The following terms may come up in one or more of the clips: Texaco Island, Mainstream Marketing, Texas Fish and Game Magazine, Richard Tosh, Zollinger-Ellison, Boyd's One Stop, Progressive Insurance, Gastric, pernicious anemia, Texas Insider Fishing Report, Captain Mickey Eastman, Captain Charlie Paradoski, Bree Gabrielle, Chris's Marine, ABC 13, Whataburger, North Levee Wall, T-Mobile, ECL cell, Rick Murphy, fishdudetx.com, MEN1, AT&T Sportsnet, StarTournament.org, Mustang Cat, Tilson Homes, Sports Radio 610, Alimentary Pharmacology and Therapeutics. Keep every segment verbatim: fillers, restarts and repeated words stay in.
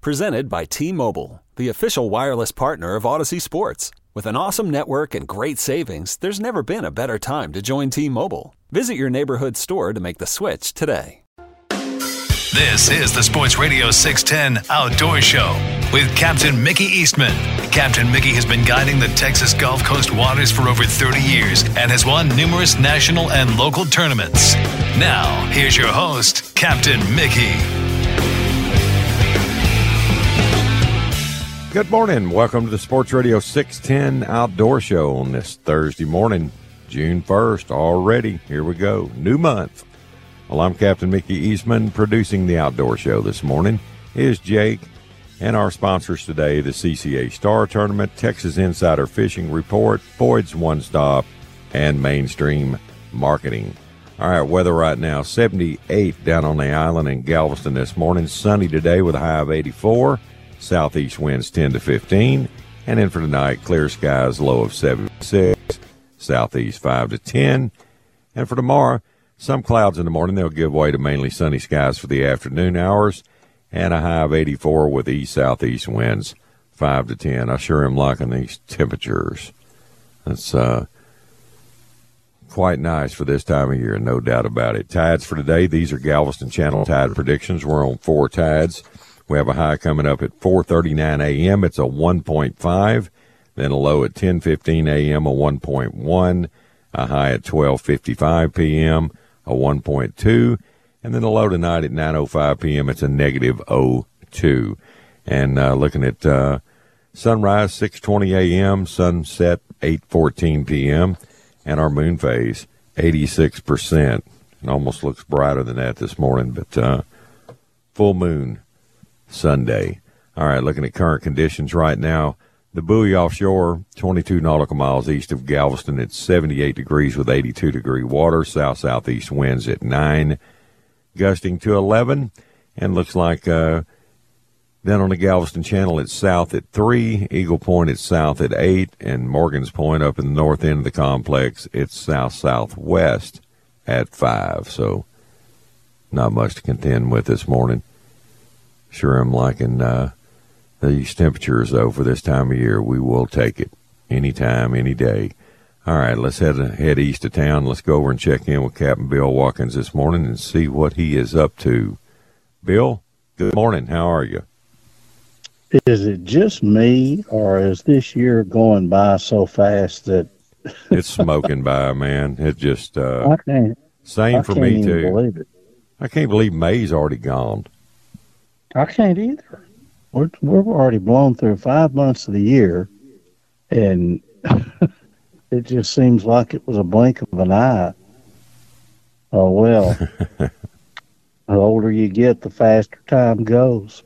Presented by T-Mobile, the official wireless partner of Odyssey Sports. With an awesome network and great savings, there's never been a better time to join T-Mobile. Visit your neighborhood store to make the switch today. This is the Sports Radio six ten Outdoor Show with Captain Mickey Eastman. Captain Mickey has been guiding the Texas Gulf Coast waters for over thirty years and has won numerous national and local tournaments. Now, here's your host, Captain Mickey. Good morning. Welcome to the Sports Radio six ten Outdoor Show on this Thursday morning, June first already. Here we go. New month. Well, I'm Captain Mickey Eastman. Producing the Outdoor Show this morning is Jake. And our sponsors today, the C C A Star Tournament, Texas Insider Fishing Report, Boyd's One Stop, and Mainstream Marketing. All right, weather right now, seventy-eight down on the island in Galveston this morning. Sunny today with a high of eighty-four. Southeast winds ten to fifteen. And then for tonight, clear skies, low of seventy-six. Southeast five to ten. And for tomorrow, some clouds in the morning. They'll give way to mainly sunny skies for the afternoon hours and a high of eighty-four with east-southeast winds, five to ten. I sure am liking these temperatures. That's uh, quite nice for this time of year, no doubt about it. Tides for today. These are Galveston Channel tide predictions. We're on four tides. We have a high coming up at four thirty-nine a.m. It's a one point five. Then a low at ten fifteen a.m., a one point one. A high at twelve fifty-five p.m., a one point two, and then the low tonight at nine oh five p.m. It's a negative oh two. And uh, looking at uh, sunrise, six twenty a.m., sunset, eight fourteen p.m., and our moon phase, eighty-six percent. It almost looks brighter than that this morning, but uh, full moon Sunday. All right, looking at current conditions right now, the buoy offshore, twenty-two nautical miles east of Galveston, it's seventy-eight degrees with eighty-two degree water, south-southeast winds at nine, gusting to eleven, and looks like uh, down on the Galveston Channel, it's south at three, Eagle Point, it's south at eight, and Morgan's Point up in the north end of the complex, it's south-southwest at five, so not much to contend with this morning. Sure I'm liking uh, these temperatures, though, for this time of year. We will take it anytime, any day. All right, let's head head east of town. Let's go over and check in with Captain Bill Watkins this morning and see what he is up to. Bill, good morning. How are you? Is it just me, or is this year going by so fast that it's smoking by, man? It just uh, I can't, same I for can't me even too. Believe it. I can't believe May's already gone. I can't either. We're, we're already blown through five months of the year, and it just seems like it was a blink of an eye. Oh, well, the older you get, the faster time goes.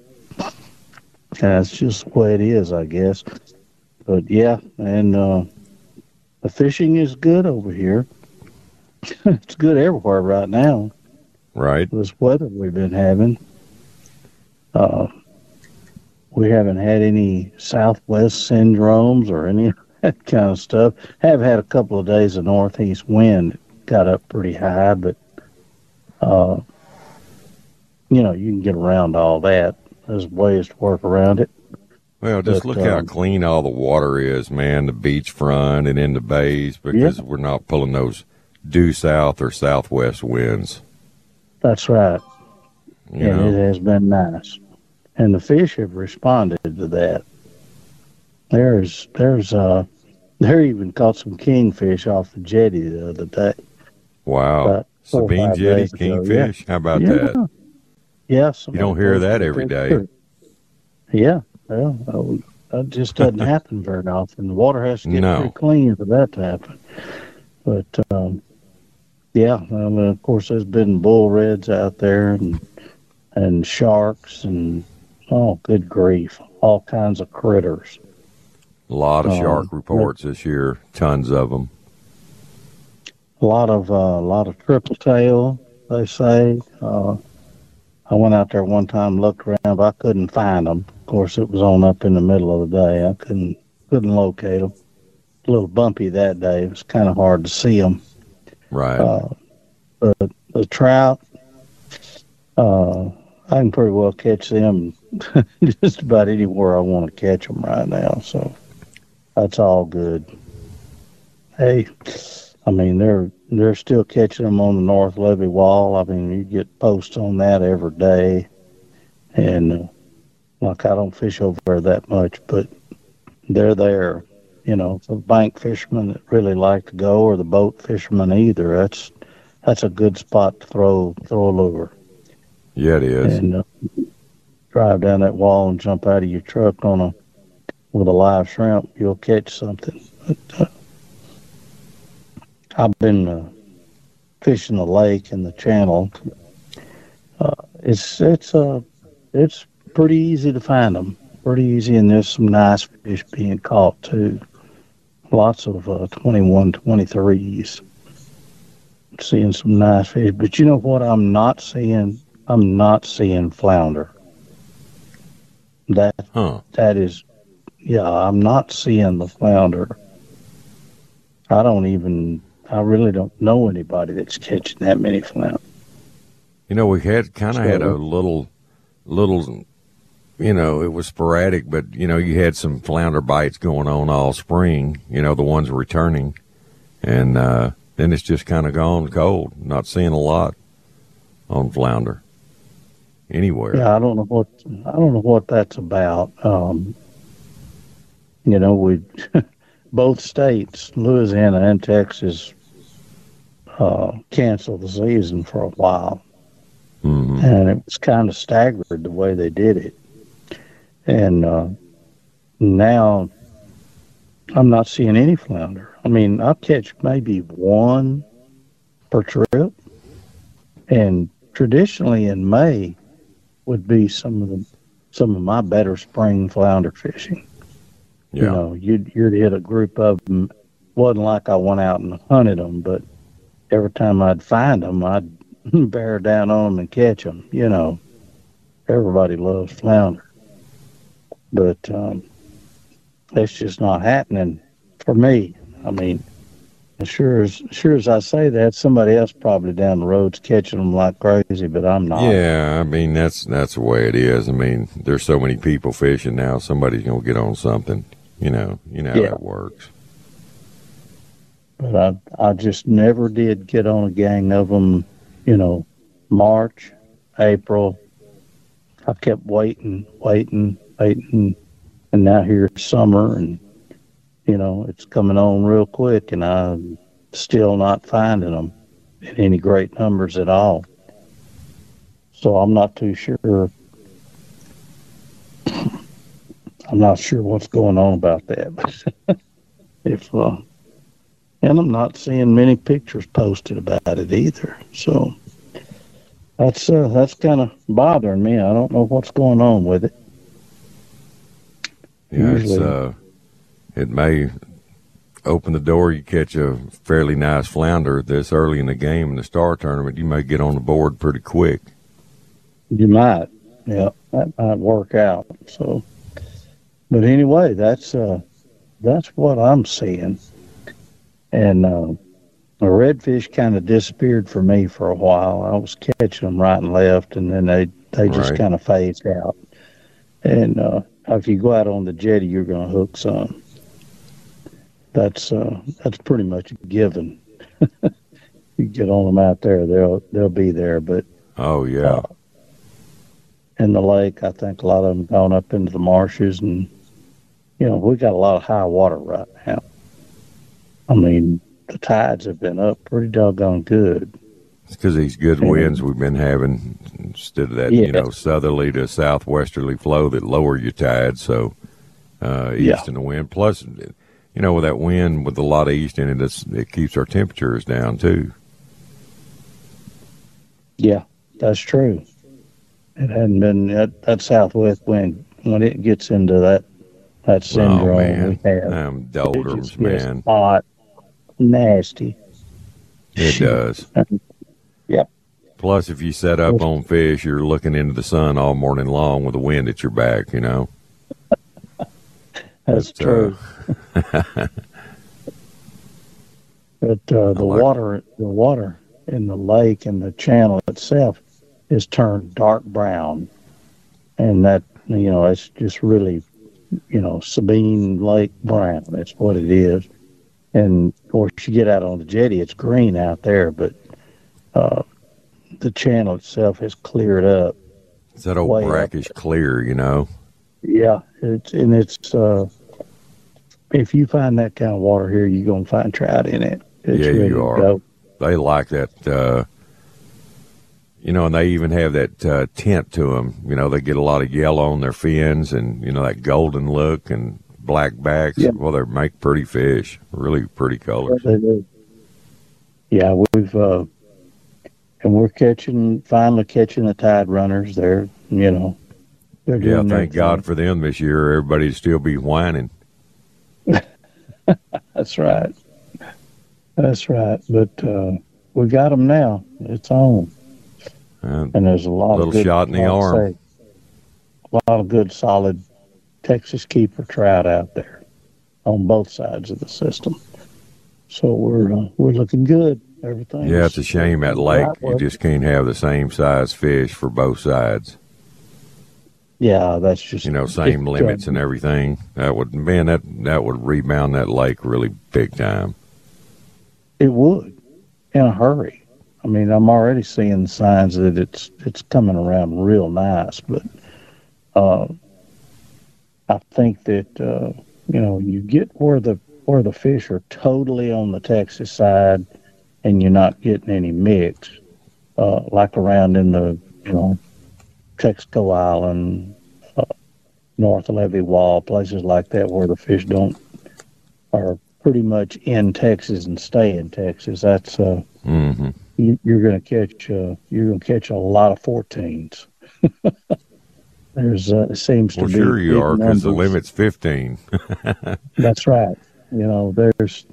That's just the way it is, I guess. But, yeah, and uh, the fishing is good over here. It's good everywhere right now. Right. This weather we've been having. Uh We haven't had any southwest syndromes or any of that kind of stuff. Have had a couple of days of northeast wind. Got up pretty high, but, uh, you know, you can get around all that. There's ways to work around it. Well, just but, look um, how clean all the water is, man, the beachfront and in the bays, because yeah. We're not pulling those due south or southwest winds. That's right. You and know. It has been nice. And the fish have responded to that. There's, there's, uh, they even caught some kingfish off the jetty the other day. Wow. Sabine jetty, kingfish. Yeah. How about yeah. that? Yeah. You don't hear that every day. Sure. Yeah. Well, that just doesn't happen very often. The water has to get no. pretty clean for that to happen. But, um, yeah. Well, of course, there's been bull reds out there and, and sharks and Oh, good grief. All kinds of critters. A lot of shark um, reports this year, tons of them. A lot of, uh, a lot of triple tail, they say. Uh, I went out there one time, looked around, but I couldn't find them. Of course, it was on up in the middle of the day. I couldn't couldn't locate them. A little bumpy that day. It was kind of hard to see them. Right. Uh, but the trout, uh, I can pretty well catch them just about anywhere I want to catch them right now. So that's all good. Hey, I mean, they're they're still catching them on the North Levee Wall. I mean, you get posts on that every day. And, uh, like, I don't fish over there that much, but they're there. You know, the bank fishermen that really like to go, or the boat fishermen either. That's that's a good spot to throw throw a lure. Yeah, it is. And uh, drive down that wall and jump out of your truck on a with a live shrimp, you'll catch something. But, uh, I've been uh, fishing the lake and the channel. Uh, it's it's a uh, it's pretty easy to find them. Pretty easy, and there's some nice fish being caught too. Lots of uh, twenty-one, twenty-threes. Seeing some nice fish, but you know what I'm not seeing? I'm not seeing flounder. That huh. that is, yeah, I'm not seeing the flounder. I don't even, I really don't know anybody that's catching that many flounder. You know, we had kind of so, had a little, little. You know, it was sporadic, but, you know, you had some flounder bites going on all spring, you know, the ones returning. And uh, then it's just kind of gone cold, not seeing a lot on flounder anywhere. Yeah, I don't know what I don't know what that's about. Um, you know, we both states, Louisiana and Texas, uh, canceled the season for a while. Mm-hmm. And it was kind of staggered the way they did it. And uh, now I'm not seeing any flounder. I mean, I'll catch maybe one per trip. And traditionally in May would be some of the some of my better spring flounder fishing. Yeah. You know, you'd, you'd hit a group of them. Wasn't like I went out and hunted them, but every time I'd find them, I'd bear down on them and catch them. You know, everybody loves flounder. But um, that's just not happening for me. I mean, as sure as sure as I say that, somebody else probably down the road's catching them like crazy, but I'm not. Yeah, I mean that's that's the way it is. I mean, there's so many people fishing now. Somebody's gonna get on something. You know, you know yeah. how it works. But I I just never did get on a gang of them. You know, March, April. I kept waiting, waiting. And, and now here's summer, and you know it's coming on real quick, and I'm still not finding them in any great numbers at all. So I'm not too sure. I'm not sure what's going on about that. But if uh, and I'm not seeing many pictures posted about it either. So that's uh, that's kind of bothering me. I don't know what's going on with it. Yeah, it's, uh, it may open the door. You catch a fairly nice flounder this early in the game in the Star Tournament. You may get on the board pretty quick. You might, yeah, that might work out. So, but anyway, that's uh, that's what I'm seeing. And uh, the redfish kind of disappeared for me for a while. I was catching them right and left, and then they they just right. kind of phased out. And uh, if you go out on the jetty, you're going to hook some. That's uh, that's pretty much a given. You get on them out there, they'll they'll be there. But oh yeah, uh, in the lake, I think a lot of them gone up into the marshes, and you know we got a lot of high water right now. I mean, the tides have been up pretty doggone good. It's because these good winds we've been having instead of that, yeah. you know, southerly to southwesterly flow that lower your tide. So uh, east yeah. in the wind. Plus, you know, with that wind with a lot of east in it, it's, it keeps our temperatures down too. Yeah, that's true. It hadn't been that, that southwest wind when it gets into that that syndrome. Oh, man. We have. Them doldrums, just, man. Hot, nasty. It does. Yep. Plus, if you set up on fish, you're looking into the sun all morning long with the wind at your back, you know. That's but, true. Uh, but uh, the water, the water in the lake and the channel itself is turned dark brown, and that, you know, it's just really, you know, Sabine Lake brown. That's what it is. And of course, you get out on the jetty, it's green out there, but uh, the channel itself has cleared up. It's that old brackish clear, you know. Yeah, it's and it's uh, if you find that kind of water here, you're gonna find trout in it. It's yeah, you are. Dope. They like that, uh, you know, and they even have that uh, tint to them. You know, they get a lot of yellow on their fins, and you know that golden look and black backs. Yep. Well, they make pretty fish, really pretty colors. Yeah, we've uh, and we're catching, finally catching the tide runners there. You know, they're doing yeah. Thank God thing. For them this year. Everybody'd still be whining. That's right. That's right. But uh, we got them now. It's on, uh, and there's a lot little of little shot in the arm. Say, a lot of good solid Texas keeper trout out there on both sides of the system. So we're uh, we're looking good. Everything. Yeah, it's a shame that lake. You just can't have the same size fish for both sides. Yeah, that's just you know same limits and everything. That would man that that would rebound that lake really big time. It would in a hurry. I mean, I'm already seeing signs that it's it's coming around real nice, but. Uh, I think that uh, you know you get where the where the fish are totally on the Texas side, and you're not getting any mix, uh, like around in the you know Texaco Island, uh, North Levee Wall, places like that where the fish don't are pretty much in Texas and stay in Texas. That's uh, mm-hmm. you, you're going to catch uh, you're going to catch a lot of fourteens. There's, uh, it seems well, to be. Well, sure you are, because the limit's fifteen. That's right. You know, there's,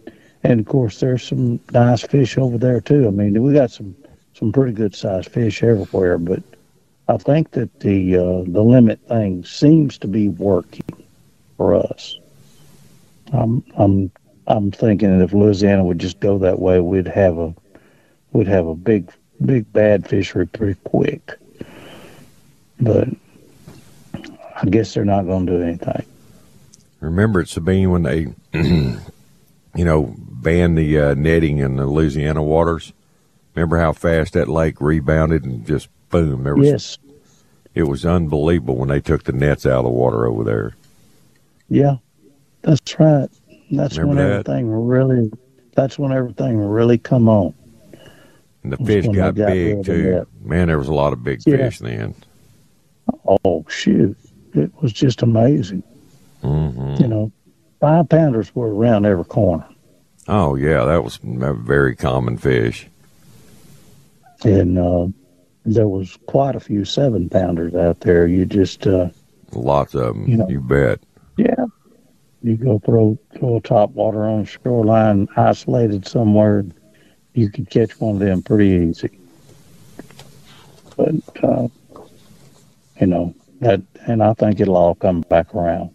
and of course, there's some nice fish over there too. I mean, we got some, some pretty good sized fish everywhere. But I think that the uh, the limit thing seems to be working for us. I'm I'm I'm thinking that if Louisiana would just go that way, we'd have a we'd have a big big bad fishery pretty quick. But I guess they're not going to do anything. Remember at Sabine when they, you know, banned the uh, netting in the Louisiana waters? Remember how fast that lake rebounded and just boom. There was, yes. It was unbelievable when they took the nets out of the water over there. Yeah, that's right. That's Remember when that? everything really, that's when everything really come on. And the that's fish got, got big too. Man, there was a lot of big yeah. fish then. Oh, shoot. It was just amazing. Mm-hmm. You know, five pounders were around every corner. Oh, yeah, that was a very common fish. And uh, there was quite a few seven pounders out there. You just uh, lots of them. You know, you bet. Yeah, you go throw throw top water on shoreline, isolated somewhere. You could catch one of them pretty easy. But uh, you know. That, and I think it'll all come back around.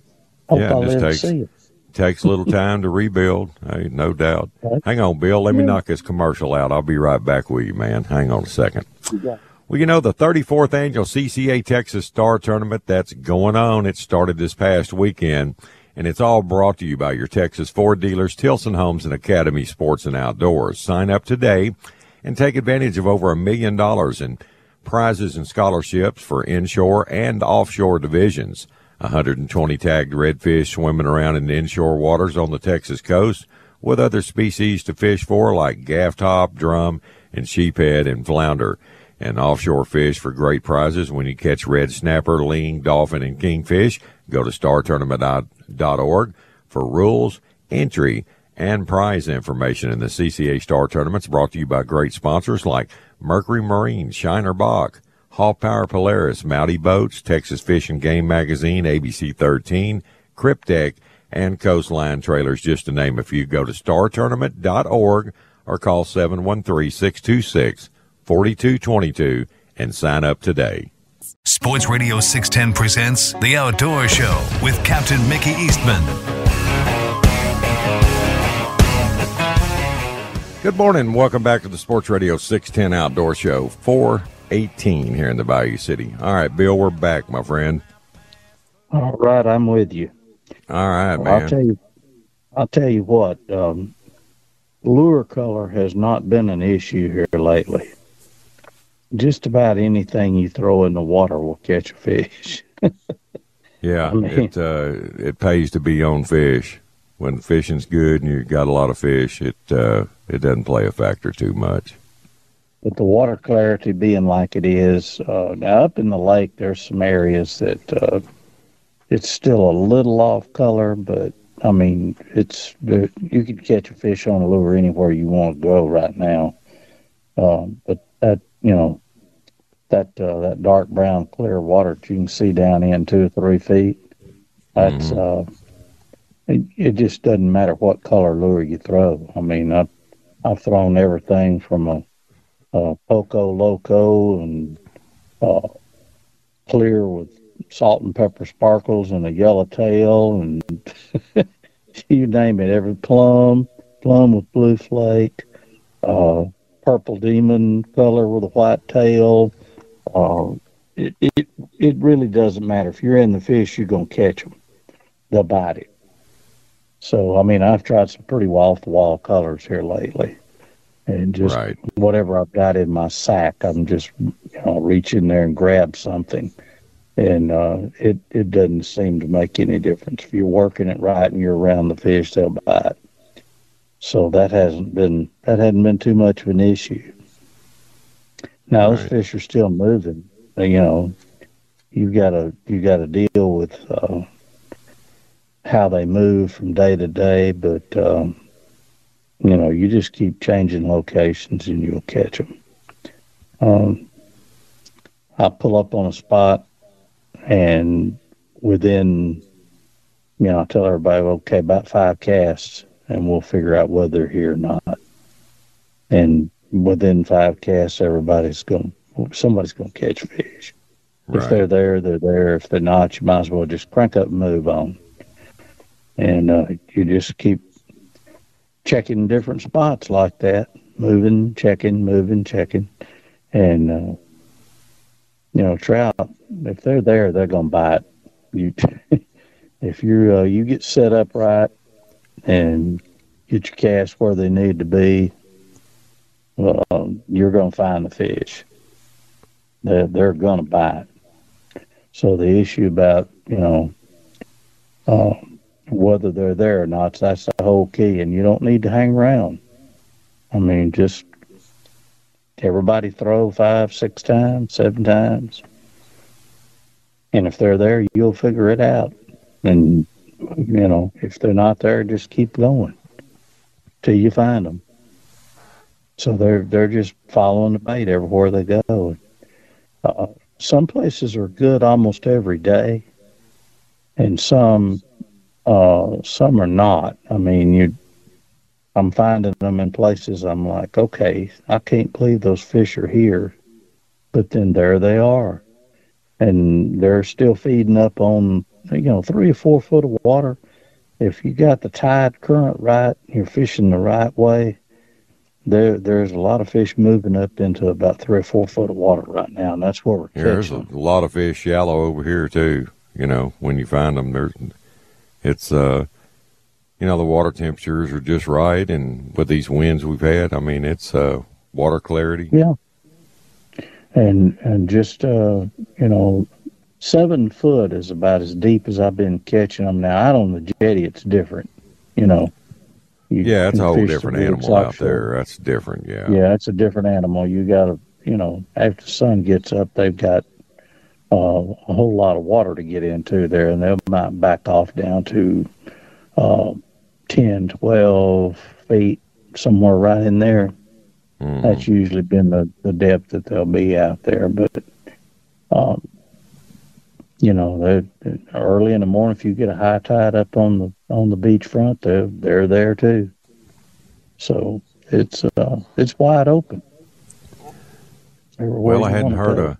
Hope yeah, it just takes, see it. takes a little time to rebuild, hey, no doubt. Okay. Hang on, Bill. Let yeah. me knock this commercial out. I'll be right back with you, man. Hang on a second. Yeah. Well, you know, the thirty-fourth Annual C C A Texas Star Tournament, that's going on. It started this past weekend, and it's all brought to you by your Texas Ford dealers, Tilson Homes, and Academy Sports and Outdoors. Sign up today and take advantage of over a million dollars in prizes and scholarships for inshore and offshore divisions. one hundred twenty tagged redfish swimming around in the inshore waters on the Texas coast with other species to fish for like gaff top, drum, and sheephead and flounder. And offshore fish for great prizes when you catch red snapper, ling, dolphin, and kingfish. Go to star tournament dot org for rules, entry, and prize information in the C C A Star Tournaments, brought to you by great sponsors like Mercury Marine, Shiner Bock, Hall Power Polaris, Mouty Boats, Texas Fish and Game Magazine, A B C thirteen, Cryptek, and Coastline Trailers, just to name a few. Go to Star Tournament dot org or call seven one three, six two six, four two two two and sign up today. Sports Radio six ten presents The Outdoor Show with Captain Mickey Eastman. Good morning and welcome back to the Sports Radio six ten Outdoor Show, four eighteen here in the Bayou City. All right, Bill, we're back, my friend. All right, I'm with you. All right, well, man. I'll tell you, I'll tell you what, um, lure color has not been an issue here lately. Just about anything you throw in the water will catch a fish. yeah, I mean, it uh, it pays to be on fish. When fishing's good and you got a lot of fish, it uh, it doesn't play a factor too much. But the water clarity being like it is, uh, now up in the lake, there's some areas that uh, it's still a little off color, but I mean, it's you can catch a fish on a lure anywhere you want to go right now. Um, but that you know. That uh, that dark brown clear water that you can see down in two or three feet. That's mm. uh, it, it. Just doesn't matter what color lure you throw. I mean, I've I've thrown everything from a, a Poco Loco and uh, clear with salt and pepper sparkles and a yellowtail and you name it. Every plum, plum with blue flake, uh, purple demon color with a white tail. Uh, it, it it really doesn't matter. If you're in the fish, you're going to catch them. They'll bite it. So, I mean, I've tried some pretty off-the-wall colors here lately. And just right. whatever I've got in my sack, I'm just, you know, reach in there and grab something. And uh, it, it doesn't seem to make any difference. If you're working it right and you're around the fish, they'll bite. So that hasn't been, that hadn't been too much of an issue. Now, right. those fish are still moving. You know, you gotta you gotta deal with uh, how they move from day to day. But um, you know, you just keep changing locations and you'll catch them. Um, I pull up on a spot, and within, you know, I tell everybody, okay, about five casts, and we'll figure out whether they're here or not. And within five casts, everybody's going, somebody's going to catch fish. Right. If they're there, they're there. If they're not, you might as well just crank up and move on. And uh, you just keep checking different spots like that, moving, checking, moving, checking. And, uh, you know, trout, if they're there, they're going to bite. You, if you uh, you get set up right and get your cast where they need to be, well, you're going to find the fish. They're, they're going to bite. So the issue about, you know, uh, whether they're there or not, that's the whole key. And you don't need to hang around. I mean, just everybody throw five, six times, seven times. And if they're there, you'll figure it out. And, you know, if they're not there, just keep going till you find them. So they're they're just following the bait everywhere they go. Uh, some places are good almost every day, and some uh, some are not. I mean, you, I'm finding them in places I'm like, okay, I can't believe those fish are here, but then there they are, and they're still feeding up on, you know, three or four foot of water. If you got the tide current right, you're fishing the right way. There, there's a lot of fish moving up into about three or four foot of water right now, and that's where we're catching. There's a lot of fish shallow over here too. You know, when you find them, there's, it's uh, you know, the water temperatures are just right, and with these winds we've had, I mean, it's uh, water clarity. Yeah, and and just uh, you know, seven foot is about as deep as I've been catching them now. Out on the jetty, it's different, you know. You yeah, that's a whole different animal out there. That's different, yeah. Yeah, that's a different animal. You got to, you know, after the sun gets up, they've got uh, a whole lot of water to get into there, and they might back off down to uh, ten, twelve feet, somewhere right in there. Mm. That's usually been the, the depth that they'll be out there. But Um, you know, early in the morning, if you get a high tide up on the on the beach front, they're, they're there too. So it's uh, it's wide open. Well, I hadn't heard a,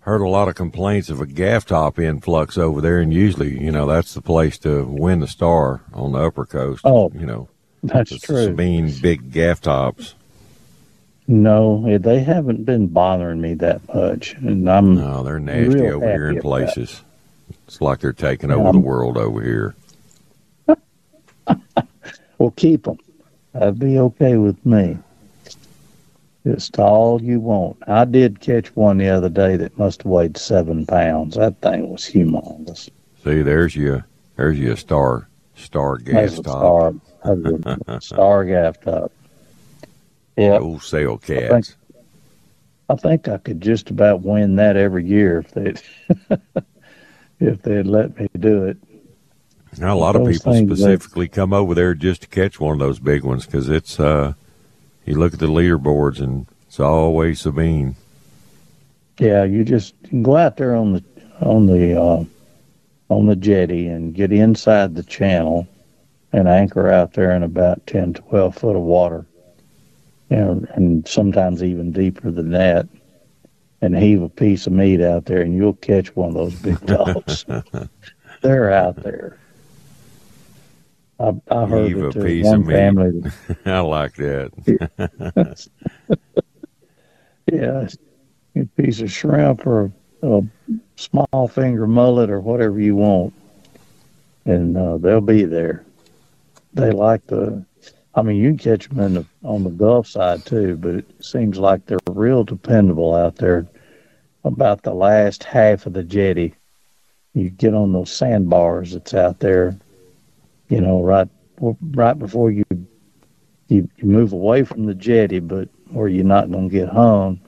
heard a lot of complaints of a gaff top influx over there, and usually, you know, that's the place to win the star on the upper coast. Oh, you know, that's true. Sabine big gaff tops. No, they haven't been bothering me that much, and I'm no, they're nasty over here in places. It's like they're taking over the world over here. Well, keep them. That'd be okay with me. Just all you want. I did catch one the other day that must have weighed seven pounds. That thing was humongous. See, there's your there's your star star gaff top. Star, star gaff top. Yeah, old sail cats. I think, I think I could just about win that every year if they'd if they'd let me do it. Now a lot those of people specifically that come over there just to catch one of those big ones because it's. Uh, You look at the leaderboards, and it's always Sabine. Yeah, you just can go out there on the on the uh, on the jetty and get inside the channel, and anchor out there in about ten, twelve foot of water, and, and sometimes even deeper than that, and heave a piece of meat out there, and you'll catch one of those big dogs. They're out there. I, I heard Eve it too. One family. That, I like that. Yeah, a piece of shrimp or a small finger mullet or whatever you want, and uh, they'll be there. They like the. I mean, you can catch them in the, on the Gulf side too, but it seems like they're real dependable out there. About the last half of the jetty, you get on those sandbars that's out there. You know, right, right before you, you you move away from the jetty, but or you're not going to get hung.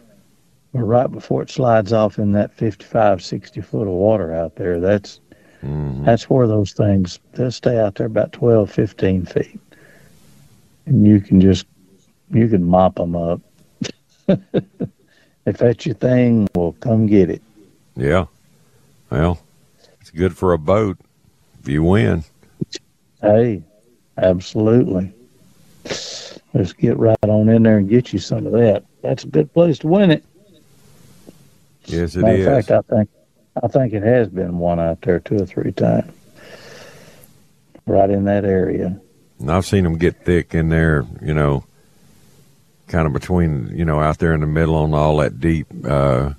But right before it slides off in that fifty-five, sixty foot of water out there, that's mm-hmm. that's where those things they'll stay out there about twelve, fifteen feet, and you can just you can mop them up. If that's your thing, well, come get it. Yeah, well, it's good for a boat if you win. Hey, absolutely. Let's get right on in there and get you some of that. That's a good place to win it. Yes, it Matter is. In fact, I think I think it has been one out there two or three times, right in that area. And I've seen them get thick in there, you know, kind of between, you know, out there in the middle on all that deep, uh,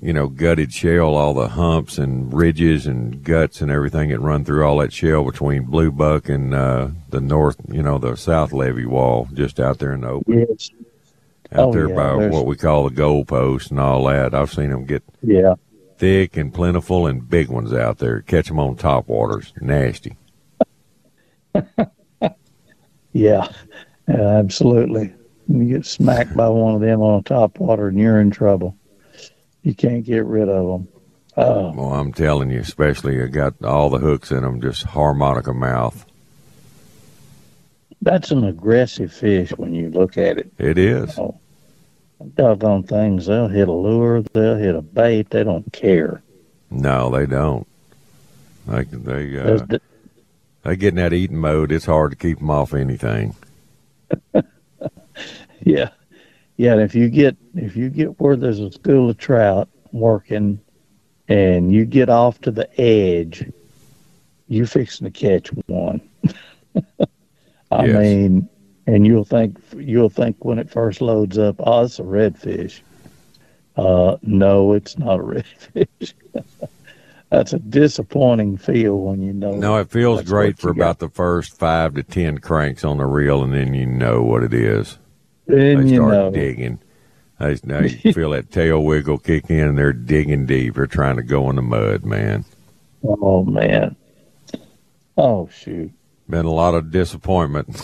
you know, gutted shell, all the humps and ridges and guts and everything that run through all that shell between Blue Buck and uh, the north, you know, the South Levee Wall, just out there in the open. Yes. Out oh, there yeah, by there's... what we call the goalpost and all that. I've seen them get yeah. thick and plentiful and big ones out there. Catch them on topwaters. Nasty. yeah. yeah, absolutely. You get smacked by one of them on a topwater and you're in trouble. You can't get rid of them. Oh. Well, I'm telling you, especially I got all the hooks in them, just harmonica mouth. That's an aggressive fish when you look at it. It is. You know, doggone things, they'll hit a lure, they'll hit a bait, they don't care. No, they don't. They, they, uh, d- they get in that eating mode, it's hard to keep them off anything. Yeah. Yeah, and if you get if you get where there's a school of trout working, and you get off to the edge, you fixing to catch one. I yes. mean, and you'll think you'll think when it first loads up, oh, it's a redfish. Uh, no, it's not a redfish. That's a disappointing feel when you know. No, it feels great for about the first five to ten cranks on the reel, and then you know what it is. Then they start you know. digging. They, now you feel that tail wiggle kick in, and they're digging deep. They're trying to go in the mud, man. Oh, man. Oh, shoot. Been a lot of disappointment.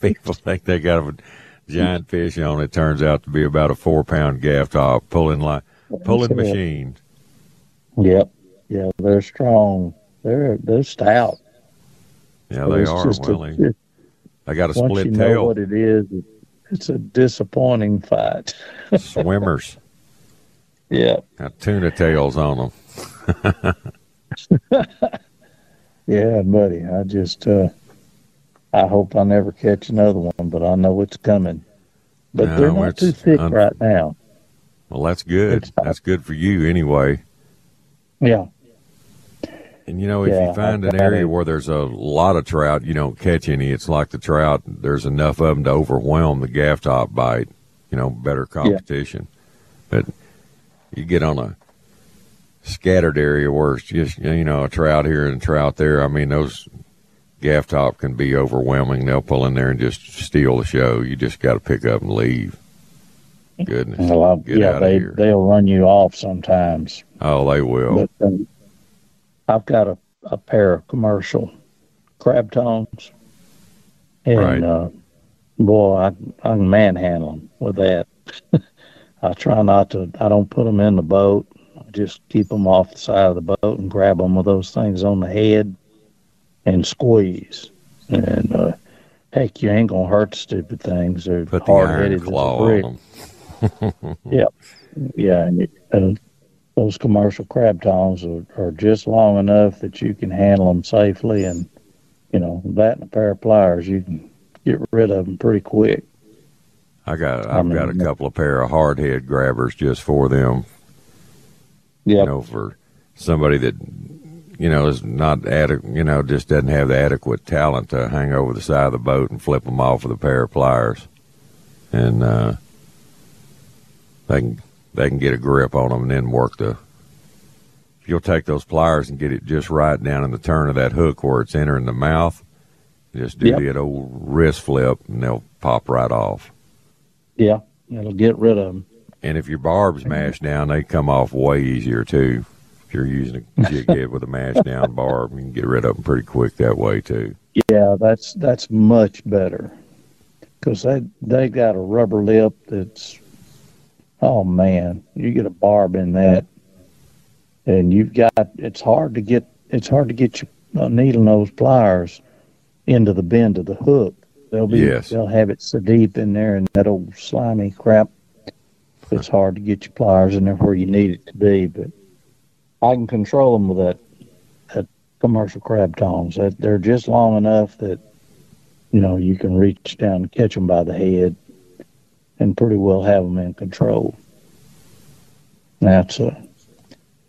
People think they got a giant fish on. It turns out to be about a four-pound gaff top pulling, like, pulling machine. Yep. Yeah, they're strong. They're they're stout. Yeah, they it's are, Willie. I got a Once split you tail. Know what it is. It's a disappointing fight. Swimmers. Yeah. Got tuna tails on them. Yeah, buddy. I just, uh, I hope I never catch another one, but I know it's coming. But no, they're not too thick un- right now. Well, that's good. That's good for you anyway. Yeah. And, you know, if yeah, you find an area it. where there's a lot of trout, you don't catch any. It's like the trout. There's enough of them to overwhelm the gaff top bite, you know, better competition. Yeah. But you get on a scattered area where it's just, you know, a trout here and a trout there. I mean, those gaff top can be overwhelming. They'll pull in there and just steal the show. You just got to pick up and leave. Goodness. Well, Get yeah, out they, of here. They'll run you off sometimes. Oh, they will. But, um, I've got a, a pair of commercial crab tongs, and right. uh, boy, I, I can manhandle them with that. I try not to, I don't put them in the boat. I just keep them off the side of the boat and grab them with those things on the head and squeeze. And uh, heck, you ain't going to hurt stupid things. They're put hard-headed. The iron claw on them. yeah. Yeah, and it, uh, those commercial crab tongs are, are just long enough that you can handle them safely, and you know that and a pair of pliers, you can get rid of them pretty quick. I got, I've I mean, got a couple of pair of hard head grabbers just for them. Yeah, you know, for somebody that you know is not adequate, you know, just doesn't have the adequate talent to hang over the side of the boat and flip them off with a pair of pliers, and uh, they can. They can get a grip on them and then work the. If you'll take those pliers and get it just right down in the turn of that hook where it's entering the mouth, just do yep. that old wrist flip and they'll pop right off. Yeah, it'll get rid of them. And if your barb's mashed down, they come off way easier too. If you're using a jig head with a mashed down barb, you can get rid of them pretty quick that way too. Yeah, that's that's much better because they they got a rubber lip that's. Oh, man, you get a barb in that, and you've got, it's hard to get, it's hard to get your needle nose pliers into the bend of the hook. They'll be, yes. they'll have it so deep in there and that old slimy crap. It's hard to get your pliers in there where you need it to be, but I can control them with that, that commercial crab tongs. They're just long enough that, you know, you can reach down and catch them by the head. And pretty well have them in control. That's a,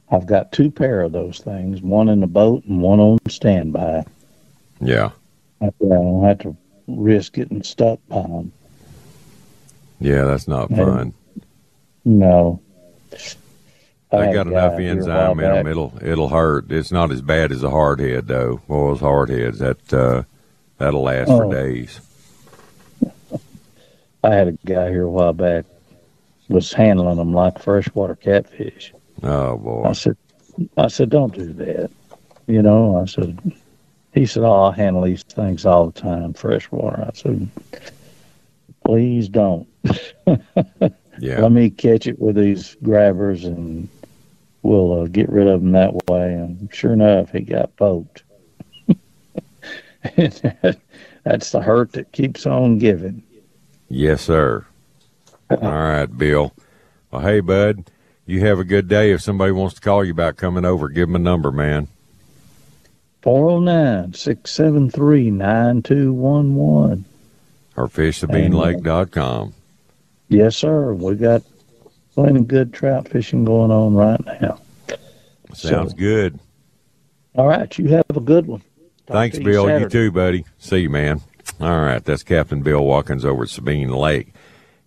I've got two pair of those things, one in the boat and one on standby. Yeah. I don't have to risk getting stuck by them. Yeah, that's not fun. No. They got enough enzyme in them, it'll, it'll hurt. It's not as bad as a hardhead, though. Well, those hardheads, that, uh, that'll last oh. for days. I had a guy here a while back was handling them like freshwater catfish. Oh, boy. I said, I said, don't do that. You know, I said, he said, oh, I handle these things all the time, freshwater. I said, please don't. yeah. Let me catch it with these grabbers, and we'll uh, get rid of them that way. And sure enough, he got poked. That's the hurt that keeps on giving. Yes, sir. All right, Bill. Well, hey, bud, you have a good day. If somebody wants to call you about coming over, give them a number, man. four oh nine, six seven three, nine two one one. Or fish the bean lake dot com. Yes, sir. We got plenty of good trout fishing going on right now. Sounds so, good. All right. You have a good one. Talk Thanks, to you Bill. Saturday. You too, buddy. See you, man. All right, that's Captain Bill Watkins over at Sabine Lake.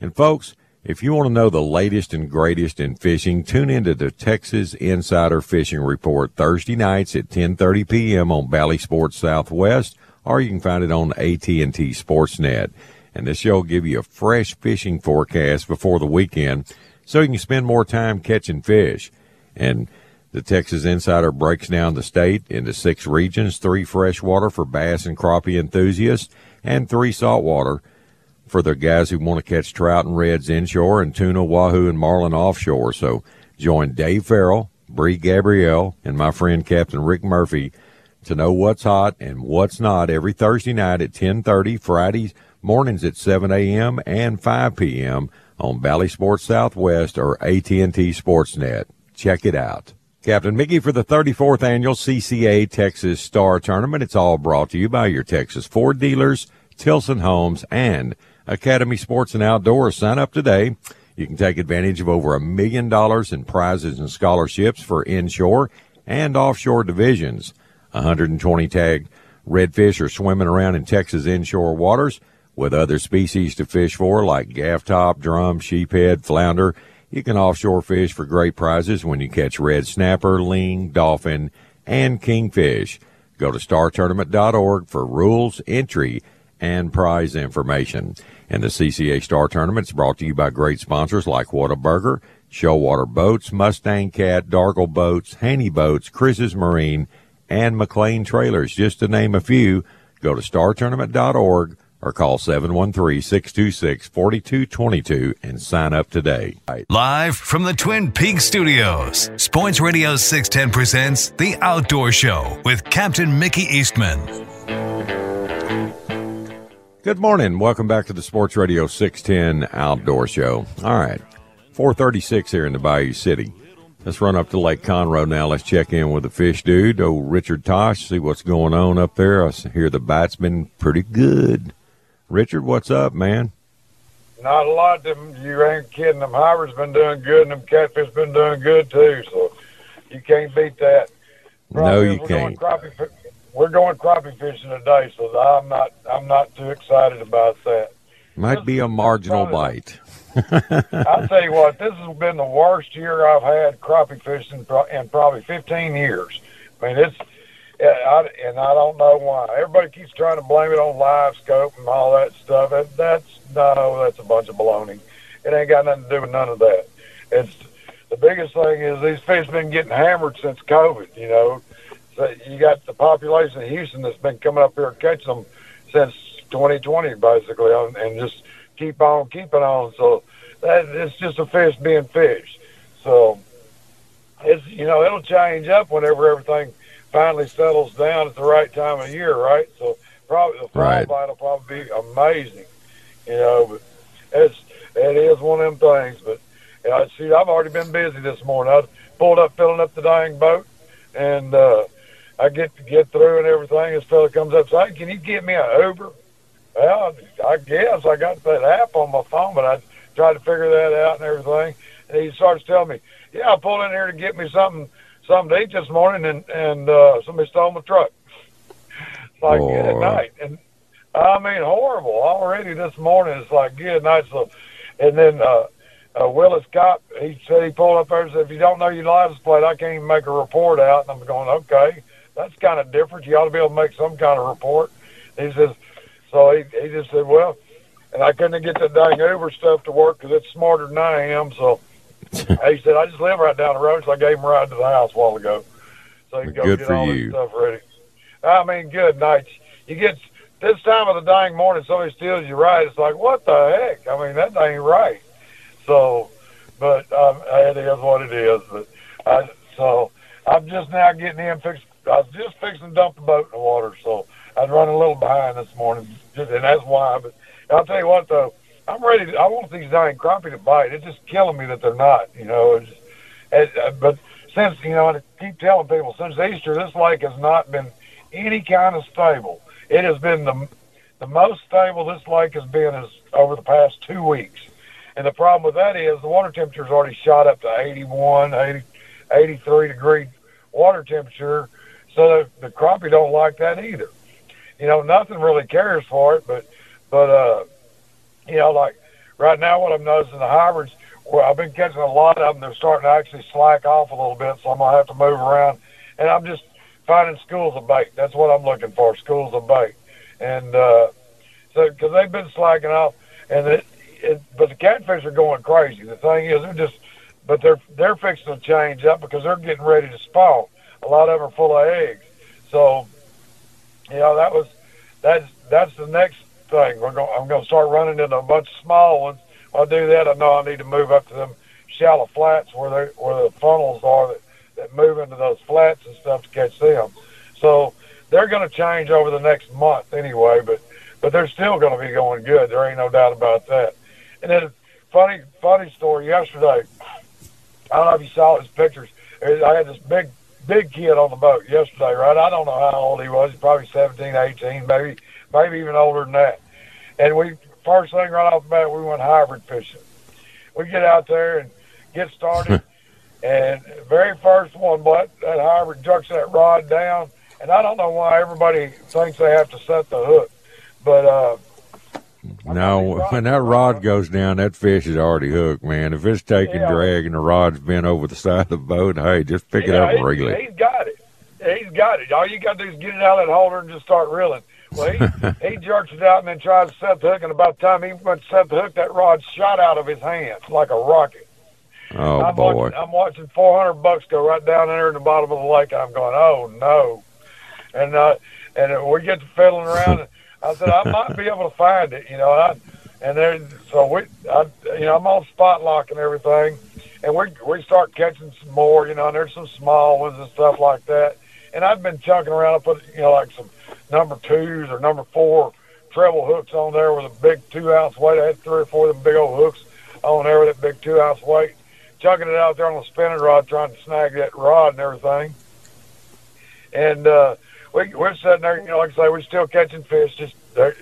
And, folks, if you want to know the latest and greatest in fishing, tune into the Texas Insider Fishing Report Thursday nights at ten thirty p.m. on Bally Sports Southwest, or you can find it on A T and T Sportsnet. And this show will give you a fresh fishing forecast before the weekend so you can spend more time catching fish. And the Texas Insider breaks down the state into six regions, three freshwater for bass and crappie enthusiasts, and three saltwater for the guys who want to catch trout and reds inshore and tuna, wahoo, and marlin offshore. So join Dave Farrell, Bree Gabrielle, and my friend Captain Rick Murphy to know what's hot and what's not every Thursday night at ten thirty, Fridays mornings at seven a.m. and five p.m. on Bally Sports Southwest or A T and T Sportsnet. Check it out. Captain Mickey for the thirty-fourth Annual C C A Texas Star Tournament. It's all brought to you by your Texas Ford dealers, Tilson Homes, and Academy Sports and Outdoors. Sign up today. You can take advantage of over a million dollars in prizes and scholarships for inshore and offshore divisions. one hundred twenty tag redfish are swimming around in Texas inshore waters with other species to fish for like gafftop, drum, sheephead, flounder. You can offshore fish for great prizes when you catch red snapper, ling, dolphin, and kingfish. Go to star tournament dot org for rules, entry, and prize information. And the C C A Star Tournament is brought to you by great sponsors like Whataburger, Showwater Boats, Mustang Cat, Dargle Boats, Haney Boats, Chris's Marine, and McLean Trailers, just to name a few. Go to star tournament dot org or call seven one three, six two six, four two two two and sign up today. Live from the Twin Peaks Studios, Sports Radio six ten presents The Outdoor Show with Captain Mickey Eastman. Good morning. Welcome back to the Sports Radio six ten Outdoor Show. All right, four thirty-six here in the Bayou City. Let's run up to Lake Conroe now. Let's check in with the fish dude, old Richard Tosh, see what's going on up there. I hear the bite's been pretty good. Richard, what's up, man? Not a lot. Them, you ain't kidding. Them hybrids been doing good, and them catfish been doing good, too, so you can't beat that. No, you can't. We're going crappie fishing today, so I'm not I'm not too excited about that. Might this be a marginal bite. I'll tell you what, this has been the worst year I've had crappie fishing in probably fifteen years. I mean, it's, I, and I don't know why. Everybody keeps trying to blame it on live scope and all that stuff. That's, no, that's a bunch of baloney. It ain't got nothing to do with none of that. It's the biggest thing is these fish been getting hammered since COVID, you know. So you got the population of Houston that's been coming up here and catching them since twenty twenty, basically, and just keep on keeping on. So that, it's just a fish being fished. So, it's you know, it'll change up whenever everything finally settles down at the right time of year, right? So probably the fall right. bite will probably be amazing, you know. But it's, it is one of them things. But, you know, see, I've already been busy this morning. I pulled up filling up the dang boat, and – uh I get to get through and everything. This fella comes up and says, can you get me an Uber? Well, I guess I got that app on my phone, but I tried to figure that out and everything. And he starts telling me, yeah, I pulled in here to get me something something to eat this morning, and, and uh, somebody stole my truck. It's like, oh. Good night. And I mean, horrible. Already this morning, it's like, good night. So, and then uh, uh, Willis Cop, he said he pulled up there and said, if you don't know your license plate, I can't even make a report out. And I'm going, okay. That's kind of different. You ought to be able to make some kind of report. He says, so he, he just said, well, and I couldn't get that dang Uber stuff to work because it's smarter than I am. So he said, I just live right down the road, so I gave him a ride to the house a while ago. So he could go get all this stuff ready. I mean, good night. You get this time of the dang morning, somebody steals your ride. It's like, what the heck? I mean, that ain't right. So, but um, it is what it is. But I, so I'm just now getting in fixed. I was just fixing to dump the boat in the water, so I'd run a little behind this morning, and that's why. But I'll tell you what, though, I'm ready. To, I want these dying crappie to bite. It's just killing me that they're not, you know. It's, it, but since, you know, I keep telling people, since Easter, this lake has not been any kind of stable. It has been the the most stable this lake has been is over the past two weeks. And the problem with that is the water temperature's already shot up to eighty-one, eighty, eighty-three degree water temperature. So the, the crappie don't like that either. You know, nothing really cares for it, but, but uh, you know, like right now what I'm noticing, the hybrids, well, I've been catching a lot of them. They're starting to actually slack off a little bit, so I'm going to have to move around. And I'm just finding schools of bait. That's what I'm looking for, schools of bait. And uh, so because they've been slacking off, and it, it, but the catfish are going crazy. The thing is, they're just, but they're, they're fixing to change up because they're getting ready to spawn. A lot of them are full of eggs. So, you know, that was that's that's the next thing. We're going. I'm going to start running into a bunch of small ones. When I do that, I know I need to move up to them shallow flats where they where the funnels are that, that move into those flats and stuff to catch them. So they're going to change over the next month anyway, but, but they're still going to be going good. There ain't no doubt about that. And then funny, funny story yesterday. I don't know if you saw his pictures. I had this big, big kid on the boat yesterday, right? I don't know how old he was. He's probably seventeen, eighteen, maybe, maybe even older than that. And we, first thing right off the bat, we went hybrid fishing. We get out there and get started. And very first one, but that hybrid jerks that rod down. And I don't know why everybody thinks they have to set the hook. But uh, no, when that rod goes down, that fish is already hooked, man. If it's taking yeah. drag and the rod's been over the side of the boat, hey, just pick yeah, it up and reel it. He's got it. He's got it. All you got to do is get it out of that holder and just start reeling. Well, he, he jerks it out and then tries to set the hook, and about the time he went to set the hook, that rod shot out of his hands like a rocket. Oh, I'm boy. Watching, I'm watching four hundred bucks go right down there in the bottom of the lake, and I'm going, oh, no. And uh, and we get to fiddling around, and I said, I might be able to find it, you know. And, I, and there, so we, I, you know, I'm on spot lock and everything, and we we start catching some more, you know, and there's some small ones and stuff like that. And I've been chunking around, I put, you know, like some number twos or number four treble hooks on there with a big two-ounce weight. I had three or four of them big old hooks on there with that big two-ounce weight, chucking it out there on the spinning rod, trying to snag that rod and everything. And uh, we, we're sitting there, you know, like I say, we're still catching fish. Just they're,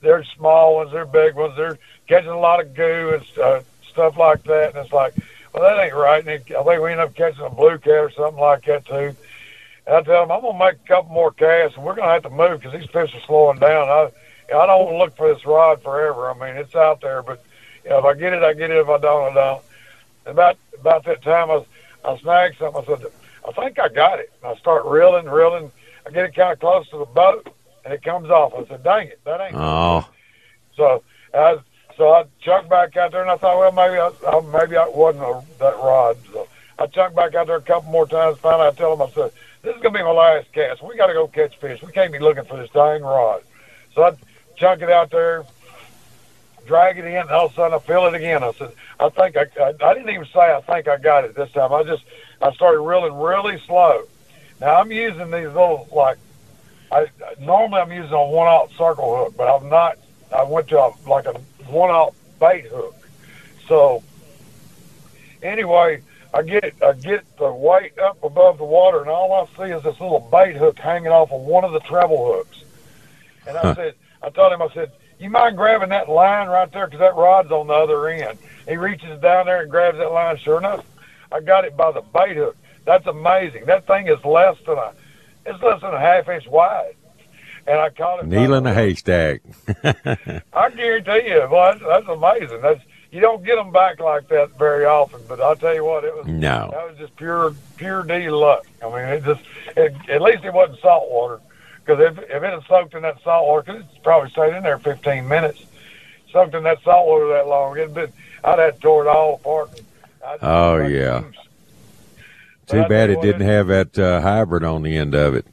they're small ones, they're big ones, they're catching a lot of goo and uh, stuff like that. And it's like, well, that ain't right. And it, I think we end up catching a blue cat or something like that, too. I tell them, I'm going to make a couple more casts, and we're going to have to move because these fish are slowing down. I I don't want to look for this rod forever. I mean, it's out there, but you know, if I get it, I get it. If I don't, I don't. About about that time, I, was, I snagged something. I said, I think I got it. And I start reeling, reeling. I get it kind of close to the boat, and it comes off. I said, dang it, that ain't oh. So I so I chucked back out there, and I thought, well, maybe I, I, maybe I wasn't a, that rod. So I chucked back out there a couple more times. Finally, I tell them, I said, this is going to be my last cast. We got to go catch fish. We can't be looking for this dang rod. So I chunk it out there, drag it in, and all of a sudden I feel it again. I said, I think I, I, I didn't even say I think I got it this time. I just, I started reeling really slow. Now I'm using these little, like, I normally I'm using a one-aught circle hook, but I'm not, I went to a, like a one-aught bait hook. So anyway, I get I get the weight up above the water, and all I see is this little bait hook hanging off of one of the treble hooks. And I huh. said, I told him, I said, you mind grabbing that line right there because that rod's on the other end. He reaches down there and grabs that line. Sure enough, I got it by the bait hook. That's amazing. That thing is less than a, it's less than a half inch wide. And I caught it. Needle in a haystack. I guarantee you, well, that's, that's amazing. That's You don't get them back like that very often, but I'll tell you what, it was no. that was just pure pure D luck. I mean, it just it, at least it wasn't salt water, because if, if it had soaked in that salt water, because it's probably stayed in there fifteen minutes, soaked in that salt water that long, it'd been, I'd have tore it all apart. Oh, yeah. Too bad it didn't it, have that uh, hybrid on the end of it.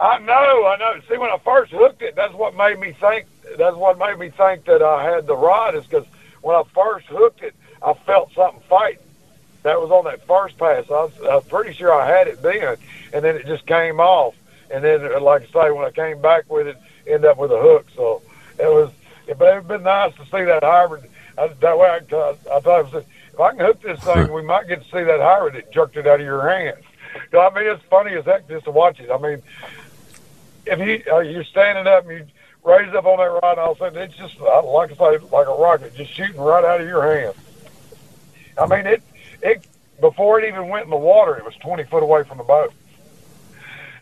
I know, I know. See, when I first hooked it, that's what made me think, that's what made me think that I had the rod is because when I first hooked it, I felt something fighting. That was on that first pass. I was, I was pretty sure I had it then, and then it just came off. And then, like I say, when I came back with it, ended up with a hook. So it was, but it would been nice to see that hybrid. I, that way, I, I thought, I said, if I can hook this thing, we might get to see that hybrid that jerked it out of your hands. You know, I mean, it's funny as heck just to watch it. I mean, if you uh, you're standing up and you raised up on that rod, and all of a sudden it's just, like I say, like a rocket, just shooting right out of your hand. I mean, it, it before it even went in the water, it was twenty foot away from the boat.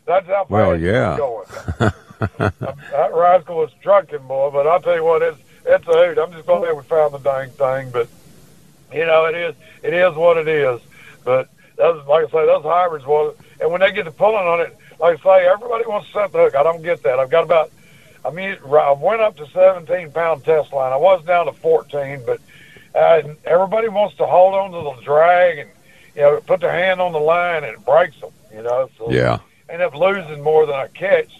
That's how fast well, yeah. it was going. that, that rascal was drunken, boy, but I'll tell you what, it's, it's a hoot. I'm just glad we found the dang thing, but, you know, it is it is what it is. But, that's, like I say, those hybrids, was, and when they get to pulling on it, like I say, everybody wants to set the hook. I don't get that. I've got about... I mean, I went up to seventeen pound test line. I was down to fourteen, but uh, everybody wants to hold on to the drag and, you know, put their hand on the line and it breaks them, you know. So yeah. I ended up losing more than I catch.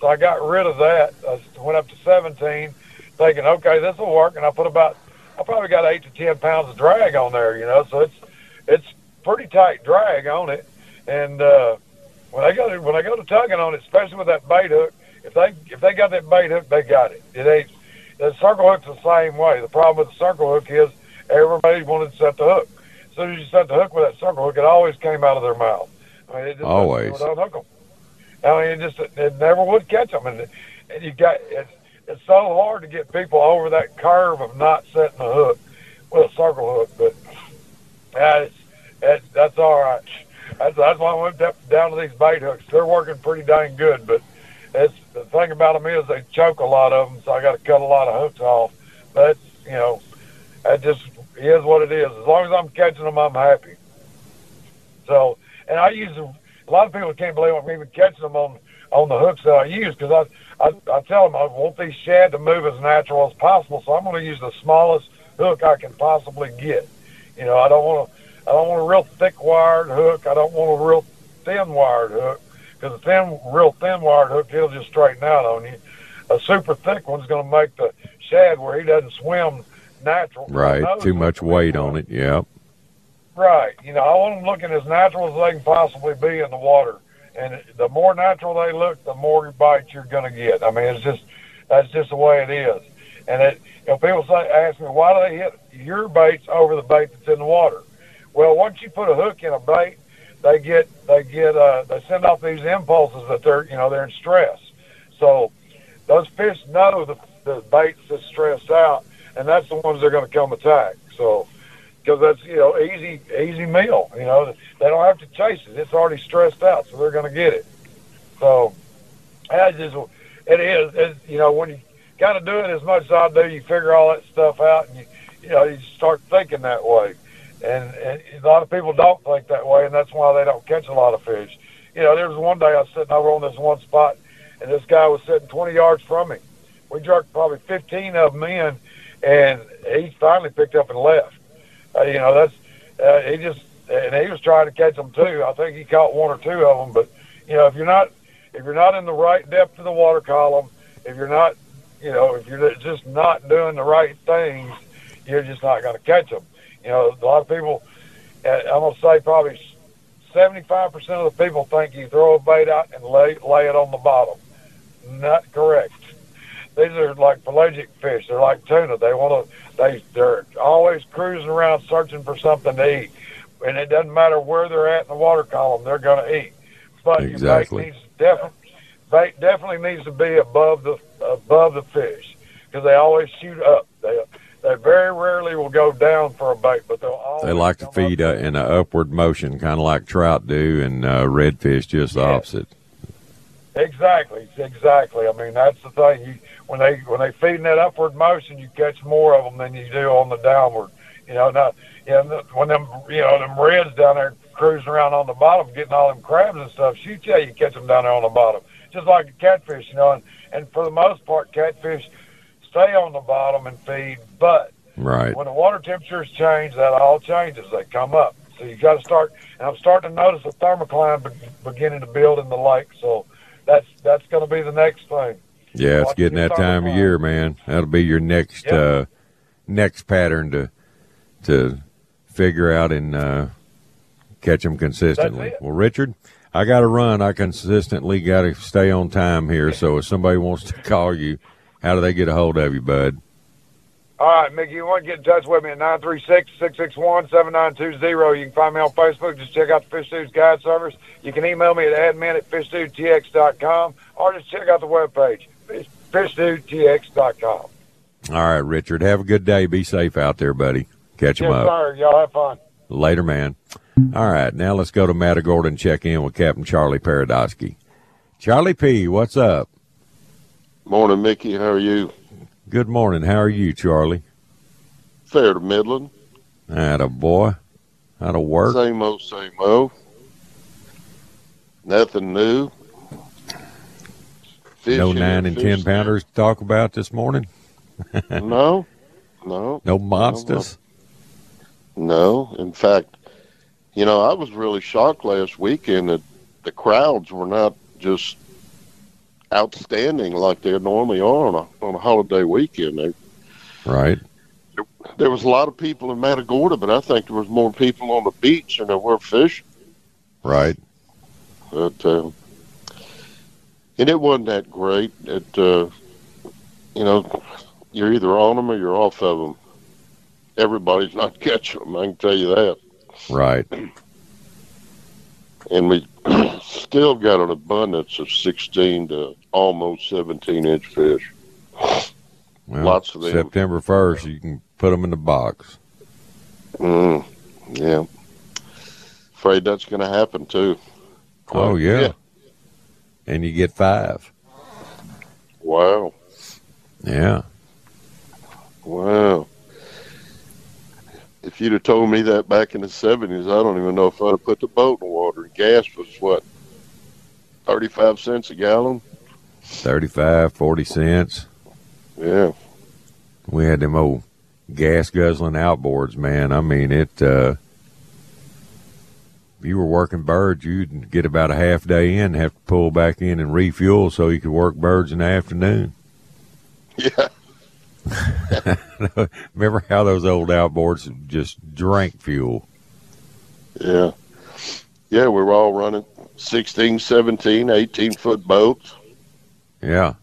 So I got rid of that. I went up to seventeen, thinking, okay, this will work. And I put about, I probably got eight to ten pounds of drag on there, you know. So it's it's pretty tight drag on it. And uh, when I go to, when I go to tugging on it, especially with that bait hook, If they if they got that bait hook, they got it. It ain't the circle hook's the same way. The problem with the circle hook is Everybody wanted to set the hook. As soon as you set the hook with that sucker hook, it always came out of their mouth. I mean, it just always would unhook them. I mean, it just it never would catch them. And, and you got it's it's so hard to get people over that curve of not setting the hook with a circle hook. But yeah, it's, it's, that's all right. That's, that's why I went down to these bait hooks. They're working pretty dang good. But it's, the thing about them is they choke a lot of them, so I got to cut a lot of hooks off. But it's, you know, it just is what it is. As long as I'm catching them, I'm happy. So, and I use them. A lot of people can't believe I'm even catching them on, on the hooks that I use, because I, I I tell them I want these shad to move as natural as possible, so I'm going to use the smallest hook I can possibly get. You know, I don't want to I don't want a real thick wired hook. I don't want a real thin wired hook, because a thin, real thin wired hook, he'll just straighten out on you. A super thick one's going to make the shad where he doesn't swim natural. Right, too much weight on it. Yeah. Right. You know, I want them looking as natural as they can possibly be in the water. And the more natural they look, the more bites you're going to get. I mean, it's just, that's just the way it is. And it, you know, people say, ask me, why do they hit your baits over the bait that's in the water? Well, once you put a hook in a bait, they get, they get, uh, they send off these impulses that they're, you know, they're in stress. So those fish know the, the baits that's stressed out, and that's the ones they're going to come attack. So, because that's, you know, easy, easy meal. You know, they don't have to chase it. It's already stressed out, so they're going to get it. So, that's just, it is, it's, you know, when you kind of do it as much as I do, you figure all that stuff out, and you, you know, you start thinking that way. And, and a lot of people don't think that way, and that's why they don't catch a lot of fish. You know, there was one day I was sitting over on this one spot, and this guy was sitting twenty yards from me. We jerked probably fifteen of them in, and he finally picked up and left. Uh, you know, that's, uh, he just, and he was trying to catch them too. I think he caught one or two of them, but, you know, if you're not, if you're not in the right depth of the water column, if you're not, you know, if you're just not doing the right things, you're just not going to catch them. You know, a lot of people, I'm going to say probably seventy-five percent of the people think you throw a bait out and lay, lay it on the bottom. Not correct. These are like pelagic fish. They're like tuna. They want to. They they're always cruising around searching for something to eat, and it doesn't matter where they're at in the water column. They're going to eat. But exactly. Your bait needs definitely bait definitely needs to be above the above the fish, because they always shoot up. They they very rarely will go down for a bait, but they'll always. They like to feed uh, in an upward motion, kind of like trout do, and uh, redfish just the yeah. opposite. Exactly, exactly. I mean, that's the thing. You, when they when they feed in that upward motion, you catch more of them than you do on the downward. You know, not you know, when them you know them reds down there cruising around on the bottom, getting all them crabs and stuff. Shoot, yeah, you catch them down there on the bottom, just like a catfish. You know, and, and for the most part, catfish stay on the bottom and feed. But right. when the water temperatures change, that all changes. They come up, so you got to start. And I'm starting to notice the thermocline be, beginning to build in the lake. So. That's that's going to be the next thing. Yeah, it's getting that time of year, man. That'll be your next yep. uh, next pattern to to figure out and uh, catch them consistently. Well, Richard, I got to run. I consistently got to stay on time here. So if somebody wants to call you, how do they get a hold of you, bud? All right, Mickey, you want to get in touch with me at nine three six, six six one, seven nine two zero. You can find me on Facebook. Just check out the Fish Dudes Guide Service. You can email me at admin at fish dude t x dot com, or just check out the webpage, fish dude t x dot com. All right, Richard, have a good day. Be safe out there, buddy. Catch 'em up. Yes, sir. Y'all have fun. Later, man. All right, now let's go to Matagorda and check in with Captain Charlie Paradoski. Charlie P., what's up? Morning, Mickey. How are you? Good morning. How are you, Charlie? Fair to middling. Atta boy. How to work. Same old, same old. Nothing new. Fishing no nine and ten pounders to talk about this morning? no, no. No monsters? No, no. In fact, you know, I was really shocked last weekend that the crowds were not just outstanding like they normally are on a, on a holiday weekend. They, right. There, there was a lot of people in Matagorda, but I think there was more people on the beach than there were fishing. Right. But, uh, and it wasn't that great. It, uh, you know, you're either on them or you're off of them. everybody's not catching them, I can tell you that. Right. And we still got an abundance of sixteen to almost seventeen inch fish. Well, lots of them. September first, you can put them in the box. Mm, yeah. Afraid that's going to happen, too. Oh, yeah. yeah. And you get five. Wow. Yeah. Wow. If you'd have told me that back in the seventies, I don't even know if I'd have put the boat in the water. Gas was, what, thirty-five cents a gallon? thirty-five, forty cents. Yeah. We had them old gas-guzzling outboards, man. I mean, it. Uh, if you were working birds, you'd get about a half day in, have to pull back in and refuel so you could work birds in the afternoon. Yeah. Remember how those old outboards just drank fuel? Yeah. Yeah, we were all running sixteen, seventeen, eighteen-foot boats. Yeah.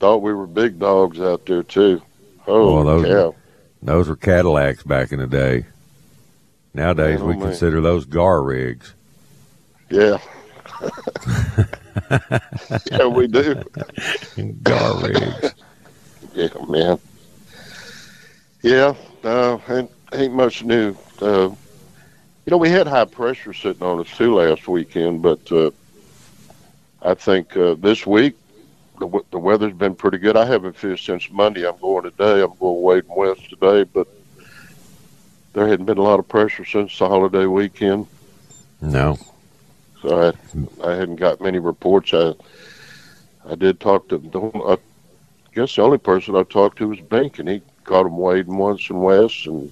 Thought we were big dogs out there, too. Holy well, those, cow. Those were Cadillacs back in the day. Nowadays, oh, we man. consider those gar rigs. Yeah. Yeah, we do. Gar rigs. Yeah, man. Yeah, uh, ain't, ain't much new. Uh, you know, we had high pressure sitting on us, too, last weekend, but uh, I think uh, this week, The, the weather's been pretty good. I haven't fished since Monday. I'm going today. I'm going way west today, but there hadn't been a lot of pressure since the holiday weekend. No. So I, I hadn't got many reports. I I did talk to, I guess the only person I talked to was Bink, and he caught him wading once in west. And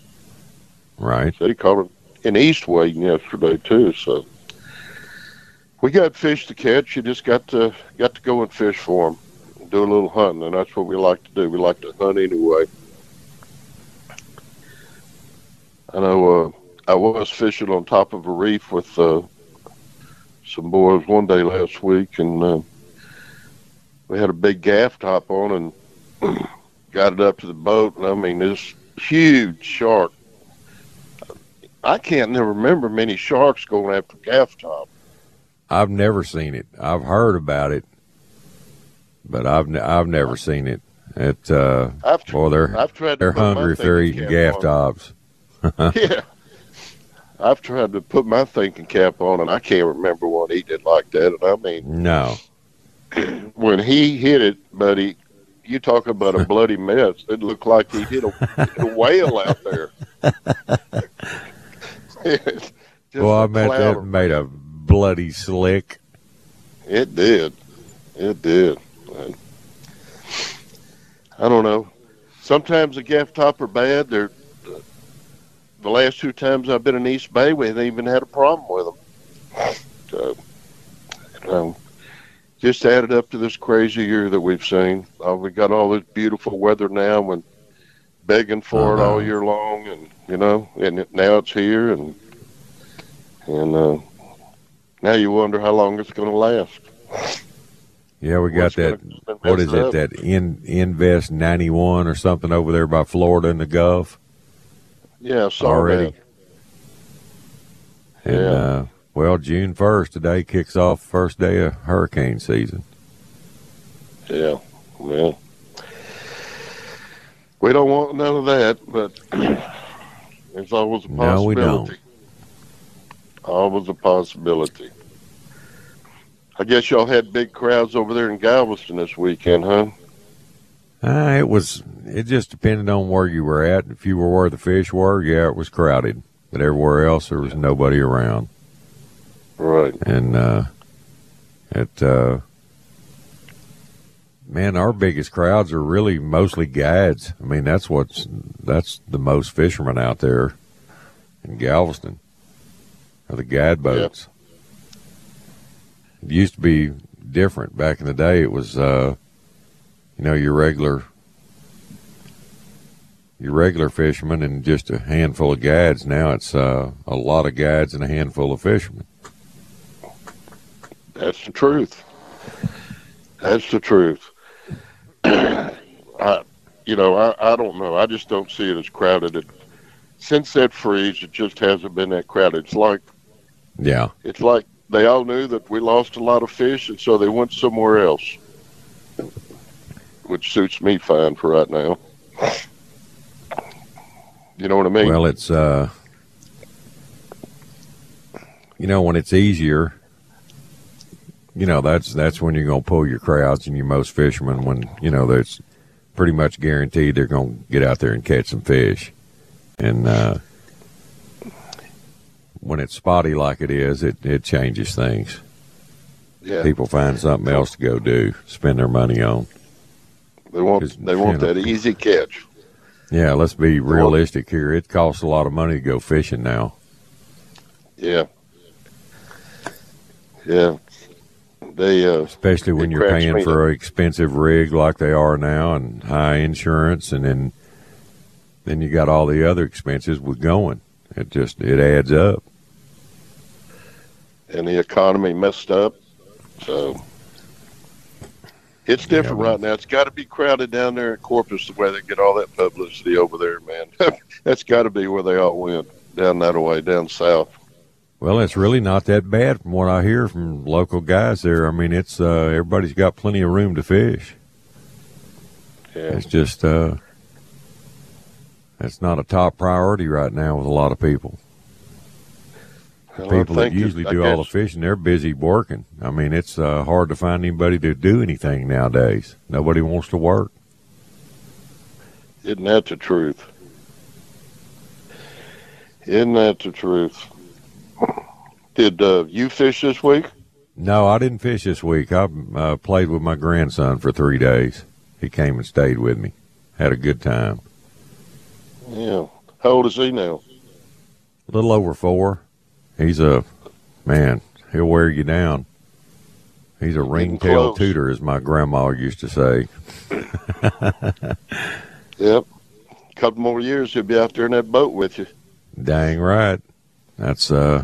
right. Said he caught him in east wading yesterday, too, so. We got fish to catch. You just got to got to go and fish for them, do a little hunting, and that's what we like to do. We like to hunt anyway. I know uh, I was fishing on top of a reef with uh, some boys one day last week, and uh, we had a big gaff top on and got it up to the boat, and I mean, this huge shark. I can't never remember many sharks going after gaff top. I've never seen it. I've heard about it, but I've n- I've never seen it. It uh, I've tr- boy, they're I've tried they're hungry if they're eating gaff tops. Yeah, I've tried to put my thinking cap on, and I can't remember one eating it like that. And I mean, no, when he hit it, buddy, you talk about a bloody mess. It looked like he hit a, hit a whale out there. Well, I meant that made a bloody slick. It did. It did. I don't know. Sometimes the gaff top are bad. They're, the last two times I've been in East Bay, we haven't even had a problem with them. So, you know, just added up to this crazy year that we've seen. Uh, we got all this beautiful weather now and begging for uh-huh. it all year long, and you know, and it, now it's here, and and. uh Now you wonder how long it's going to last. Yeah, we got that, what is it, that Invest ninety-one or something over there by Florida in the Gulf? Yeah, I saw already. That. And, yeah. Uh, well, June first today kicks off the first day of hurricane season. Yeah, well, we don't want none of that, but there's always a possibility. No, we don't. Always a possibility. I guess y'all had big crowds over there in Galveston this weekend, huh? Uh, it was. It just depended on where you were at. If you were where the fish were, yeah, it was crowded. But everywhere else, there was nobody around. Right. And uh, it, uh, man, our biggest crowds are really mostly guides. I mean, that's what's that's the most fishermen out there in Galveston. Or the guide boats. Yeah. It used to be different back in the day. It was, uh, you know, your regular, your regular fishermen and just a handful of guides. Now it's uh, a lot of guides and a handful of fishermen. That's the truth. That's the truth. I, you know, I, I don't know. I just don't see it as crowded since that freeze, it just hasn't been that crowded. It's like, yeah, it's like they all knew that we lost a lot of fish, and so they went somewhere else, which suits me fine for right now. You know what I mean? Well, it's, uh, you know, when it's easier, you know, that's that's when you're going to pull your crowds and your most fishermen, when, you know, there's pretty much guaranteed they're going to get out there and catch some fish. And uh, when it's spotty like it is, it, it changes things. Yeah. People find something else to go do, spend their money on. They want, they want that easy catch. Yeah, let's be realistic here. It costs a lot of money to go fishing now. Yeah. Yeah. They, uh, especially when you're paying for an expensive rig like they are now, and high insurance, and then then you got all the other expenses with going. It just it adds up. And the economy messed up, so it's different yeah, right now. It's got to be crowded down there in Corpus the way they get all that publicity over there, man. That's got to be where they all went, down that way, down south. Well, it's really not that bad from what I hear from local guys there. I mean, it's uh, everybody's got plenty of room to fish. Yeah. It's just uh, that's not a top priority right now with a lot of people. The people that usually do all the fishing, they're busy working. I mean, it's uh, hard to find anybody to do anything nowadays. Nobody wants to work. Isn't that the truth? Isn't that the truth? Did uh, you fish this week? No, I didn't fish this week. I uh, played with my grandson for three days. He came and stayed with me. Had a good time. Yeah. How old is he now? A little over four. He's a, man, he'll wear you down. He's a ringtail tutor, as my grandma used to say. Yep. A couple more years, he'll be out there in that boat with you. Dang right. That's, uh,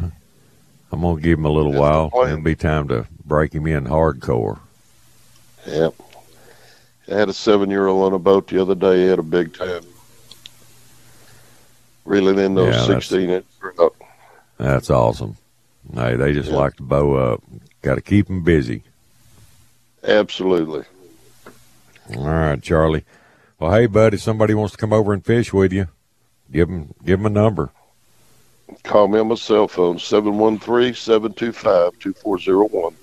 I'm going to give him a little That's while. It'll be time to break him in hardcore. Yep. I had a seven-year-old on a boat the other day. He had a big time. Reeling in those yeah, sixteen-inch trout. That's awesome. Hey, they just yeah. like to bow up. Got to keep them busy. Absolutely. All right, Charlie. Well, hey, bud, if somebody wants to come over and fish with you, give them, give them a number. Call me on my cell phone, seven one three, seven two five, two four zero one.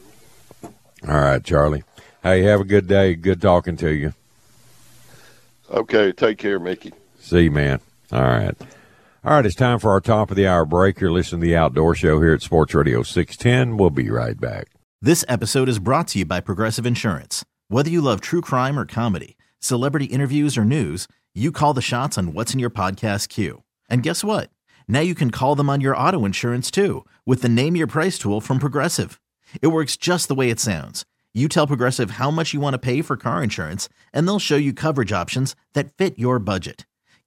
All right, Charlie. Hey, have a good day. Good talking to you. Okay, take care, Mickey. See you, man. All right. All right, it's time for our top of the hour break. You're listening to The Outdoor Show here at Sports Radio six ten. We'll be right back. This episode is brought to you by Progressive Insurance. Whether you love true crime or comedy, celebrity interviews or news, you call the shots on what's in your podcast queue. And guess what? Now you can call them on your auto insurance, too, with the Name Your Price tool from Progressive. It works just the way it sounds. You tell Progressive how much you want to pay for car insurance, and they'll show you coverage options that fit your budget.